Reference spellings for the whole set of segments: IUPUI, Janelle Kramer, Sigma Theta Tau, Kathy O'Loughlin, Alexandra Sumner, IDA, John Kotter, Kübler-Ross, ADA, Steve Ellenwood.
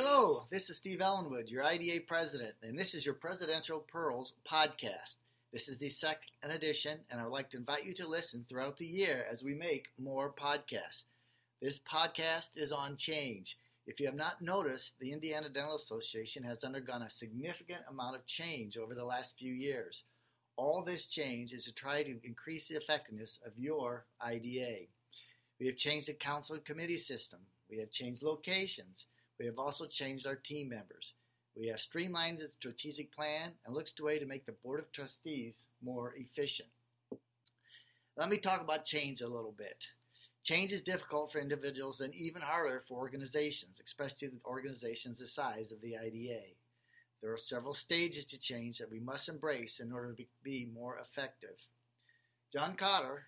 Hello, this is Steve Ellenwood, your IDA president, and this is your Presidential Pearls podcast. This is the second edition, and I would like to invite you to listen throughout the year as we make more podcasts. This podcast is on change. If you have not noticed, the Indiana Dental Association has undergone a significant amount of change over the last few years. All this change is to try to increase the effectiveness of your IDA. We have changed the council and committee system. We have changed locations. We have also changed our team members. We have streamlined the strategic plan and looked to a way to make the Board of Trustees more efficient. Let me talk about change a little bit. Change is difficult for individuals and even harder for organizations, especially organizations the size of the IDA. There are several stages to change that we must embrace in order to be more effective. John Kotter,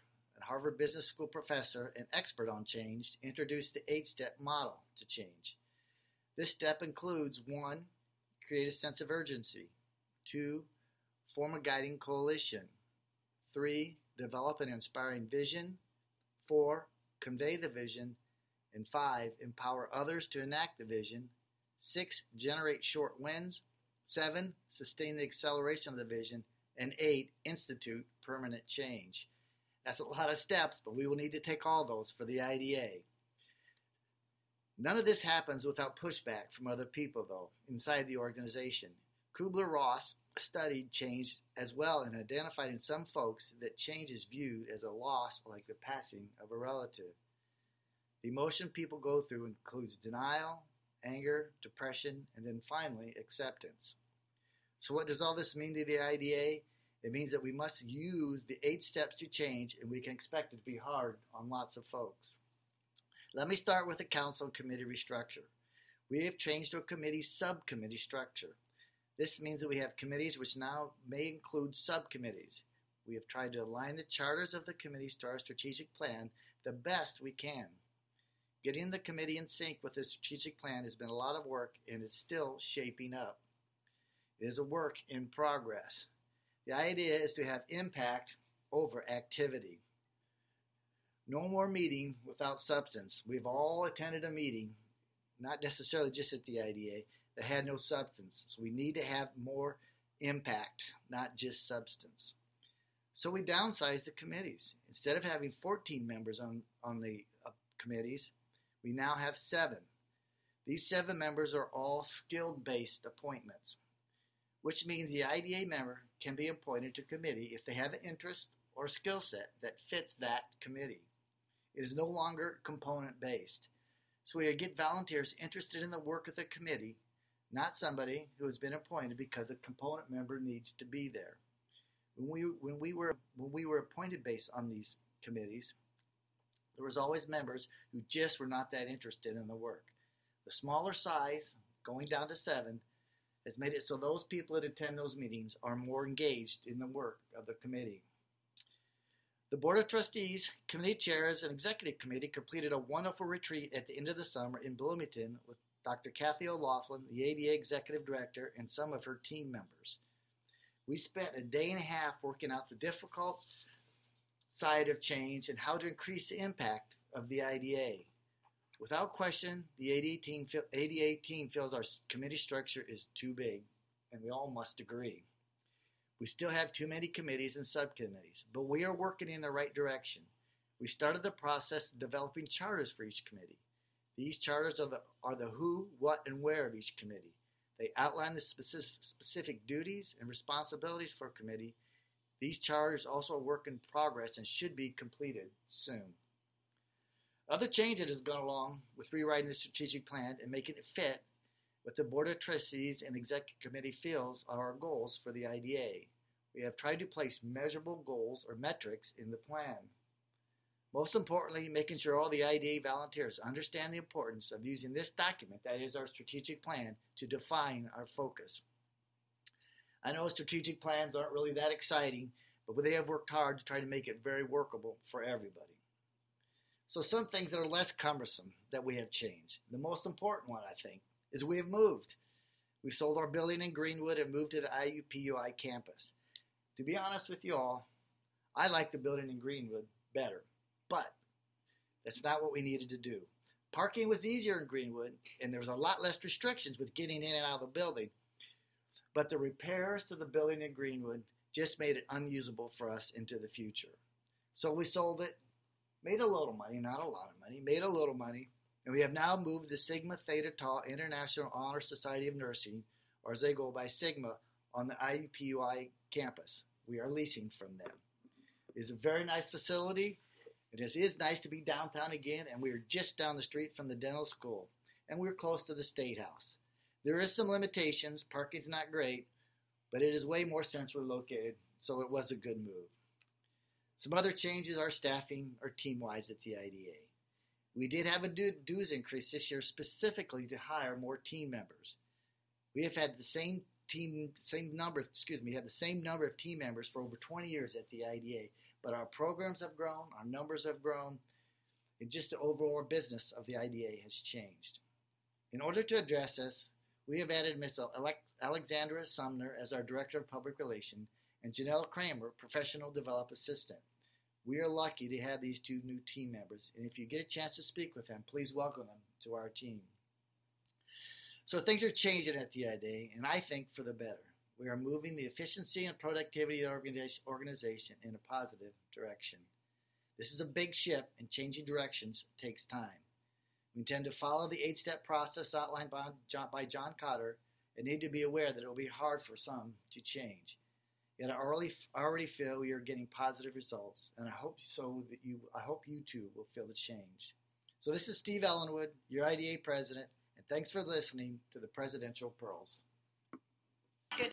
a Harvard Business School professor and expert on change, introduced the 8-step model to change. This step includes 1. Create a sense of urgency. 2. Form a guiding coalition. 3. Develop an inspiring vision. 4. Convey the vision. And 5. Empower others to enact the vision. 6. Generate short wins. 7. Sustain the acceleration of the vision. And 8. Institute permanent change. That's a lot of steps, but we will need to take all those for the IDA. None of this happens without pushback from other people, though, inside the organization. Kübler-Ross studied change as well and identified in some folks that change is viewed as a loss like the passing of a relative. The emotion people go through includes denial, anger, depression, and then finally acceptance. So what does all this mean to the IDA? It means that we must use the 8 steps to change, and we can expect it to be hard on lots of folks. Let me start with the council and committee restructure. We have changed to a committee-subcommittee structure. This means that we have committees which now may include subcommittees. We have tried to align the charters of the committees to our strategic plan the best we can. Getting the committee in sync with the strategic plan has been a lot of work and is still shaping up. It is a work in progress. The idea is to have impact over activity. No more meeting without substance. We've all attended a meeting, not necessarily just at the IDA, that had no substance. So we need to have more impact, not just substance. So we downsized the committees. Instead of having 14 members on the committees, we now have 7. These 7 members are all skilled-based appointments, which means the IDA member can be appointed to committee if they have an interest or skill set that fits that committee. It is no longer component-based. So we get volunteers interested in the work of the committee, not somebody who has been appointed because a component member needs to be there. When we were appointed based on these committees, there was always members who just were not that interested in the work. The smaller size, going down to 7, has made it so those people that attend those meetings are more engaged in the work of the committee. The Board of Trustees, committee chairs, and executive committee completed a wonderful retreat at the end of the summer in Bloomington with Dr. Kathy O'Loughlin, the ADA executive director, and some of her team members. We spent a day and a half working out the difficult side of change and how to increase the impact of the IDA. Without question, the ADA team feels our committee structure is too big, and we all must agree. We still have too many committees and subcommittees, but we are working in the right direction. We started the process of developing charters for each committee. These charters are the who, what, and where of each committee. They outline the specific duties and responsibilities for a committee. These charters also are work in progress and should be completed soon. Other change that has gone along with rewriting the strategic plan and making it fit what the Board of Trustees and Executive Committee feels are our goals for the IDA. We have tried to place measurable goals or metrics in the plan. Most importantly, making sure all the IDA volunteers understand the importance of using this document, that is our strategic plan, to define our focus. I know strategic plans aren't really that exciting, but they have worked hard to try to make it very workable for everybody. So some things that are less cumbersome that we have changed. The most important one, I think, is we have moved. We sold our building in Greenwood and moved to the IUPUI campus. To be honest with you all, I like the building in Greenwood better, but that's not what we needed to do. Parking was easier in Greenwood, and there was a lot less restrictions with getting in and out of the building. But the repairs to the building in Greenwood just made it unusable for us into the future. So we sold it, made a little money, not a lot of money, made a little money, and we have now moved the Sigma Theta Tau International Honor Society of Nursing, or as they go by Sigma, on the IUPUI campus. We are leasing from them. It's a very nice facility. It is nice to be downtown again, and we are just down the street from the dental school, and we're close to the State House. There is some limitations. Parking's not great, but it is way more centrally located, so it was a good move. Some other changes are staffing or team-wise at the IDA. We did have a dues increase this year specifically to hire more team members. We have had the same number of team members for over 20 years at the IDA, but our programs have grown, our numbers have grown, and just the overall business of the IDA has changed. In order to address this, we have added Ms. Alexandra Sumner as our Director of Public Relations and Janelle Kramer, Professional Development Assistant. We are lucky to have these two new team members, and if you get a chance to speak with them, please welcome them to our team. So things are changing at the IDA, and I think for the better. We are moving the efficiency and productivity of the organization in a positive direction. This is a big shift, and changing directions takes time. We intend to follow the 8-step process outlined by John Kotter and need to be aware that it will be hard for some to change. Yet I already feel we are getting positive results, and I hope you too will feel the change. So this is Steve Ellenwood, your IDA president, and thanks for listening to the Presidential Pearls.